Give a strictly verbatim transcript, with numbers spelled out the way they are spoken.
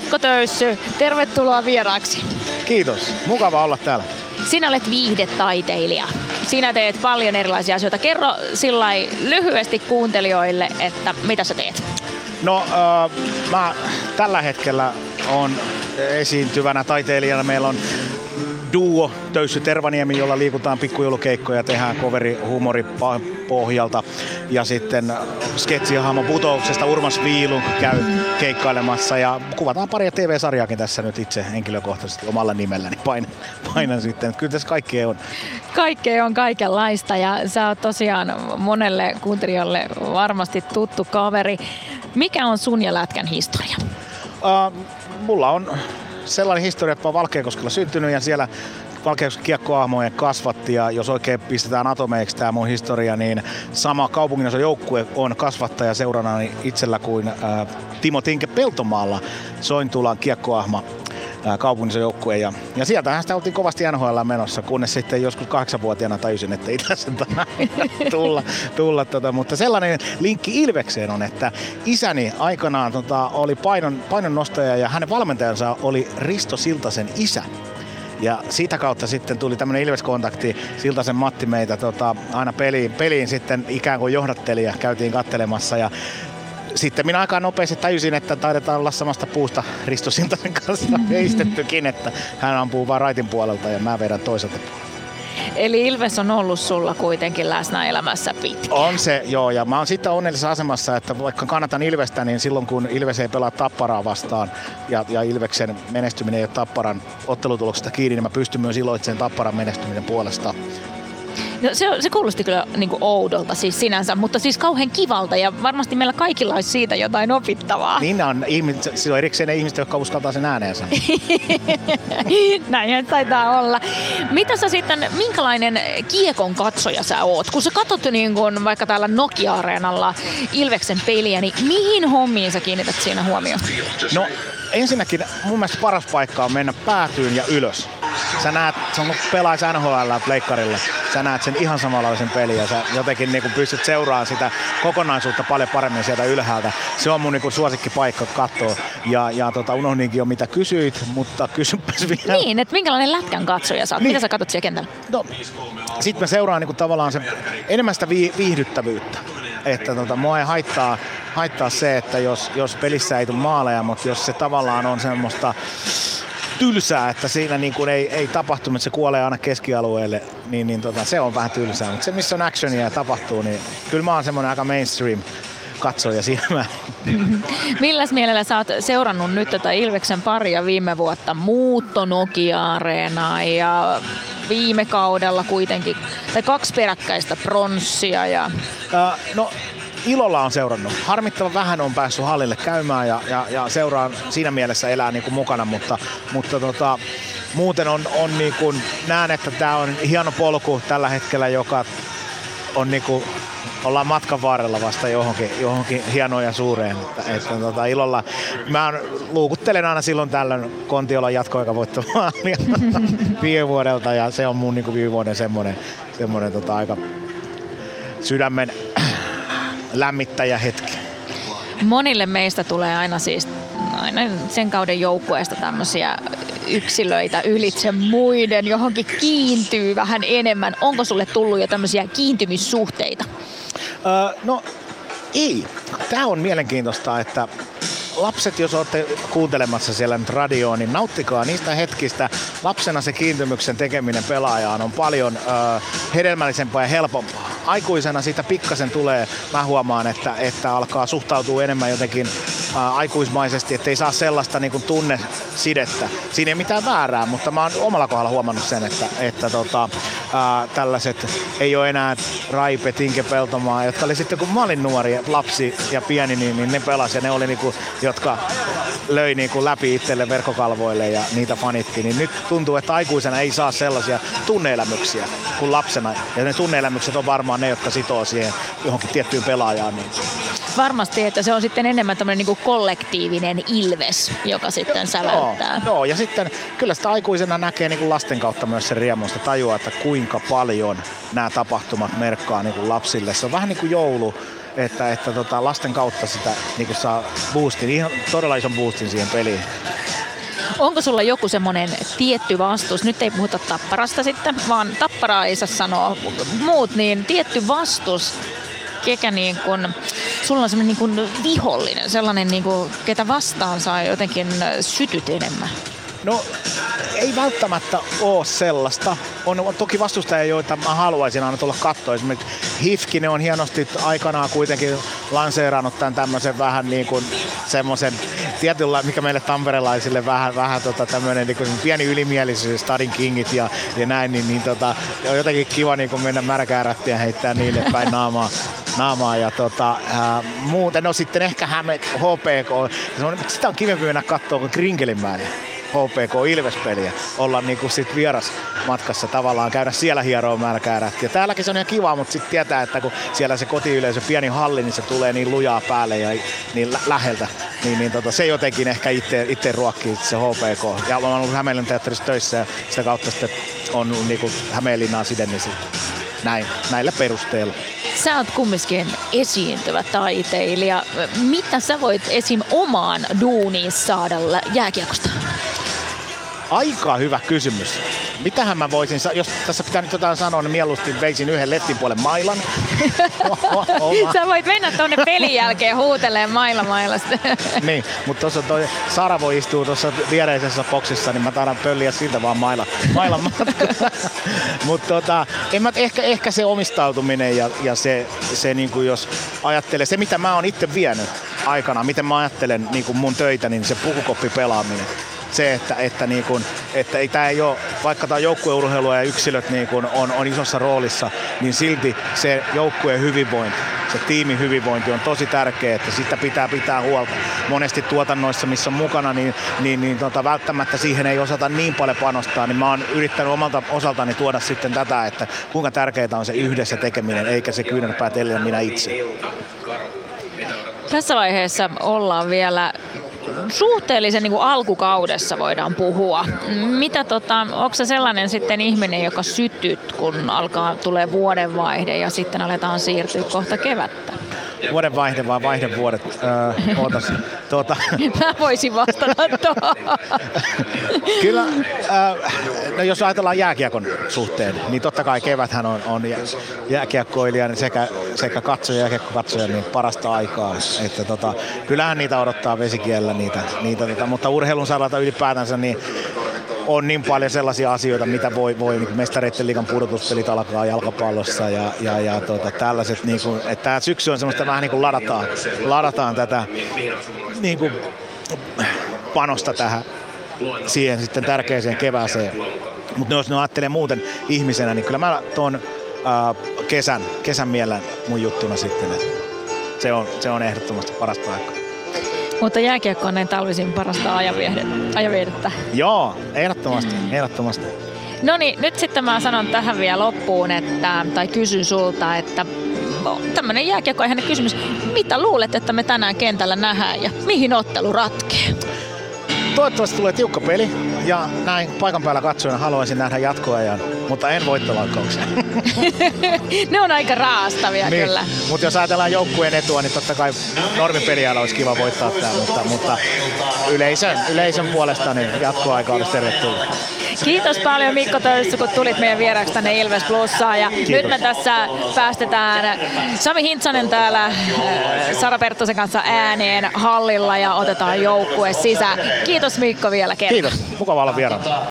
Mikko Töyssy, tervetuloa vieraaksi. Kiitos, mukava olla täällä. Sinä olet viihdetaiteilija. Sinä teet paljon erilaisia asioita. Kerro sillai lyhyesti kuuntelijoille, että mitä sä teet? No, äh, mä tällä hetkellä on esiintyvänä taiteilijana. Meillä on duo Töyssy Tervaniemi, jolla liikutaan pikkujoulukeikkoja, tehdään coveri huumoripohjalta. Ja sitten sketsihahmo Putouksesta Urmas Viilu käy keikkailemassa ja kuvataan paria T V-sarjaakin tässä nyt itse henkilökohtaisesti omalla nimelläni. Painan, painan sitten. Kyllä tässä kaikkea on. Kaikkea on kaikenlaista ja sä oot tosiaan monelle kuuntelijalle varmasti tuttu kaveri. Mikä on sun ja lätkän historia? Uh, mulla on sellainen historia, että olen Valkeakoskella syntynyt ja siellä Valkeakosken kiekkoahmojen kasvatti, ja jos oikein pistetään atomeiksi tämä mun historia, niin sama kaupunginosa joukkue on kasvattaja seurana itsellä kuin äh, Timo Tinke Peltomaalla, Sointulan kiekkoahma äh, kaupunginosa joukkue. Ja, ja sieltähän sitä oltiin kovasti N H L menossa, kunnes sitten joskus kahdeksanvuotiaana tajusin, että ei tässä tulla. tulla tota. Mutta sellainen linkki Ilvekseen on, että isäni aikanaan tota, oli painon, painonnostaja ja hänen valmentajansa oli Risto Siltasen isä. Ja sitä kautta sitten tuli tämmöinen Ilves-kontakti. Siltasen Matti meitä tota, aina peliin, peliin sitten ikään kuin johdattelija käytiin katselemassa. Ja sitten minä aika nopeasti tajusin, että taidetaan olla samasta puusta Risto Sintanen kanssa veistettykin, että hän ampuu vaan raitin puolelta ja mä vedän toiselta puolelta. Eli Ilves on ollut sulla kuitenkin läsnä elämässä pitkään. On se, joo. Ja mä oon sitten onnellisessa asemassa, että vaikka kannatan Ilvestä, niin silloin kun Ilves ei pelaa Tapparaa vastaan ja, ja Ilveksen menestyminen ei ole Tapparan ottelutuloksesta kiinni, niin mä pystyn myös iloitsemaan Tapparan menestyminen puolesta. No se, se kuulosti kyllä niin kuin oudolta siis sinänsä, mutta siis kauhean kivalta ja varmasti meillä kaikilla olisi siitä jotain opittavaa. Niin on, ihmiset, siis on erikseen ne ihmiset, jotka uskaltaa sen ääneensä. Näinhän taitaa olla. Mitä sä sitten, minkälainen kiekon katsoja sä oot? Kun sä katsot niin kun vaikka täällä Nokia-areenalla Ilveksen peliä, niin mihin hommiin sä kiinnität siinä huomioon? No ensinnäkin mun mielestä paras paikka on mennä päätyyn ja ylös. Sä näet, se on kun pelaisi N H L-pleikkarilla, sä näet sen ihan samanlaisen pelin ja sä jotenkin niin kun pystyt seuraamaan sitä kokonaisuutta paljon paremmin sieltä ylhäältä. Se on mun niin kun suosikkipaikka katsoa ja, ja tota, unohdinkin jo mitä kysyit, mutta kysypäs vielä. Niin, että minkälainen lätkän katsoja sä oot? Niin. Mitä sä katsot siellä kentällä? No, sit mä seuraan niin kun tavallaan sen, enemmän sitä vi- viihdyttävyyttä. Että tota, mua ei haittaa, haittaa se, että jos, jos pelissä ei tule maaleja, mutta jos se tavallaan on semmoista tylsää, että siinä niin kuin ei, ei tapahtu, mutta se kuolee aina keskialueelle, niin, niin tota, se on vähän tylsää. Mutta se, missä on actionia ja tapahtuu, niin kyllä mä oon semmoinen aika mainstream katsoja siellä. Milläs mielellä sä oot seurannut nyt tätä Ilveksen paria viime vuotta? Muutto Nokia-areenaa ja viime kaudella kuitenkin, tai kaksi peräkkäistä pronssia. Ja Uh, no, ilolla on seurannut. Harmittavan vähän on päässyt hallille käymään ja, ja, ja seuraan siinä mielessä elää niin kuin mukana, mutta, mutta tota, muuten on, on niin kuin, näen, että tämä on hieno polku tällä hetkellä, joka on niin kuin, ollaan matkan varrella vasta johonkin, johonkin hienoon ja suureen. Että, että, tota, ilolla, mä luukuttelen aina silloin tällöin Kontiolan jatkoaikavoittomaalia viime vuodelta ja se on mun niin kuin viime vuoden semmoinen, semmoinen tota, aika sydämen lämmittäjä hetki. Monille meistä tulee aina siis aina sen kauden joukkueesta tämmöisiä yksilöitä ylitse muiden, johonkin kiintyy vähän enemmän. Onko sulle tullut jo tämmöisiä kiintymissuhteita? Öö, no ei. Tämä on mielenkiintoista, että lapset, jos olette kuuntelemassa siellä nyt radioon, niin nauttikaa niistä hetkistä. Lapsena se kiintymyksen tekeminen pelaajaan on paljon öö, hedelmällisempää ja helpompaa. Aikuisena siitä pikkasen tulee, mä huomaan, että, että alkaa suhtautua enemmän jotenkin ää, aikuismaisesti, ettei saa sellaista niin kuin tunnesidettä. Siinä ei mitään väärää, mutta mä oon omalla kohdalla huomannut sen, että, että tota, ää, tällaiset ei ole enää Raipe, Tinke, Peltomaa, jotka oli sitten kun mä olin nuori, lapsi ja pieni, niin, niin ne pelasi ja ne oli niin kuin, jotka löi niin kuin läpi itselle verkkokalvoille ja niitä fanitti. Niin nyt tuntuu, että aikuisena ei saa sellaisia tunneelämyksiä kuin lapsena ja ne tunneelämykset on varmaan ne, jotka sitoo siihen johonkin tiettyyn pelaajaan. Niin. Varmasti, että se on sitten enemmän tämmöinen niin kuin kollektiivinen Ilves, joka sitten säväyttää. Joo, joo, ja sitten kyllä sitä aikuisena näkee niin kuin lasten kautta myös sen riemusta tajua, että kuinka paljon nämä tapahtumat merkkaa niin kuin lapsille. Se on vähän niin kuin joulu. että, että tota lasten kautta sitä niin kuin saa boostin, ihan todella ison boostin siihen peliin. Onko sulla joku semmoinen tietty vastuus, nyt ei puhuta Tapparasta sitten, vaan Tapparaa ei saa sanoa muut, niin tietty vastuus, kekä niin kun, sulla on semmoinen niin kun vihollinen, sellainen niin kun, ketä vastaan saa jotenkin sytyt enemmän? No ei välttämättä ole sellaista. On, on toki vastustajia, joita mä haluaisin aina tulla katsoa. Esimerkiksi H I F K on hienosti aikanaan kuitenkin lanseerannut tämän tämmöisen vähän niin kuin semmoisen tietyllä, mikä meille tamperelaisille vähän, vähän tota tämmöinen niin kuin pieni ylimielisyys, Stadin Kingit ja, ja näin, niin, niin tota, on jotenkin kiva niin kuin mennä märkää rättiä ja heittää niille päin naamaa. naamaa ja tota, äh, muuten, no sitten ehkä Häme, H P K, sitä on kivempi mennä katsoa kuin Kringelinmäinen. H P K-Ilves-peliä, olla niinku sit vieras matkassa tavallaan, käydä siellä Hieroon märkää. Ja täälläkin se on ihan kiva, mutta sitten tietää, että kun siellä se kotiyleisö, pieni halli, niin se tulee niin lujaa päälle ja niin lä- läheltä, niin, niin tota, se jotenkin ehkä itse, itse ruokkii se H P K. Ja olen ollut Hämeenlinnan teatterissa töissä ja sitä kautta sitten on niinku Hämeenlinnaa sidennissä. Näin, näillä perusteilla. Sä oot kumminkin esiintyvä taiteilija. Mitä sä voit esim. Omaan duuniin saada jääkiekosta? Aika hyvä kysymys. Mitähän mä voisin, jos tässä pitää nyt jotain sanoa, niin mieluusti veisin yhden leftin puolen mailan. Sä voit mennä tuonne pelin jälkeen huutelemaan maila mailasta. Niin, mutta tuossa toi Sara voi istua tuossa viereisessä boksissa, niin mä taidan pölliä siltä vaan maila, mailan matka. Mutta tota, ehkä, ehkä se omistautuminen ja, ja se, se niinku jos ajattelee, se mitä mä oon itse vienyt aikana, miten mä ajattelen niinku mun töitä, niin se pukukoppipelaaminen. Se, että, että, niin kun, että ei, tää ei ole, vaikka tämä joukkueurheilu ja yksilöt niin kun on, on isossa roolissa, niin silti se joukkueen hyvinvointi, se tiimin hyvinvointi on tosi tärkeä, että sitä pitää pitää huolta. Monesti tuotannoissa, missä on mukana, niin, niin, niin tota, välttämättä siihen ei osata niin paljon panostaa, niin mä oon yrittänyt omalta osaltani tuoda sitten tätä, että kuinka tärkeää on se yhdessä tekeminen, eikä se kyynärpää teille minä itse. Tässä vaiheessa ollaan vielä suhteellisen niin kuin alkukaudessa voidaan puhua. Mitä tota, onko se sellainen sitten ihminen, joka sytyt, kun alkaa tulee vuodenvaihde ja sitten aletaan siirtyä kohta kevättä? Vuodenvaihde vai vaihdevuodet? Öö, ootas. Tuota. Mä voisin vastata tuohon. Kyllä, öö, no jos ajatellaan jääkiekon suhteen, niin totta kai keväthän on, on jääkiekkoilijan sekä, sekä katsoja ja jääkiekkokatsoja niin parasta aikaa. Että tota, kyllähän niitä odottaa vesikielellä, niitä, niitä, niitä, mutta urheilun saralta ylipäätänsä niin on niin paljon sellaisia asioita, mitä voi, voi niin mestareiden liigan pudotuspelit alkaa jalkapallossa ja, ja, ja tuota, tällaiset, niin kuin, että tämä syksy on semmoista vähän niin kuin ladataan, ladataan tätä niin kuin panosta tähän siihen sitten tärkeäseen kevääseen. Mutta jos ne ajattelee muuten ihmisenä, niin kyllä mä tuon kesän, kesän mielen mun juttuna sitten, että se on, se on ehdottomasti parasta aikaa. Mutta jääkiekko on näin talvisin parasta ajanviehdettä. Joo, ehdottomasti, ehdottomasti. No niin, nyt sitten mä sanon tähän vielä loppuun, että, tai kysyn sulta, että tämmönen jääkiekko on ihan kysymys. Mitä luulet, että me tänään kentällä nähdään ja mihin ottelu ratkee? Toivottavasti tulee tiukka peli ja näin paikan päällä katsojana haluaisin nähdä jatkoajan, mutta en voittolaukkauksia. Ne on aika raastavia niin, kyllä. Mutta jos ajatellaan joukkueen etua, niin totta kai normipeliajalla olisi kiva voittaa tämä, mutta, mutta yleisön, yleisön puolesta niin jatkoaika olisi tervetullut. Kiitos paljon Mikko Töyssy, kun tulit meidän vieraksi tänne Ilves Plussaan. Ja nyt me tässä päästetään Sami Hintsanen täällä Sara Pertosen kanssa ääneen hallilla ja otetaan joukkue sisään. Kiitos Mikko vielä kerran. Kiitos, mukava olla vieraana.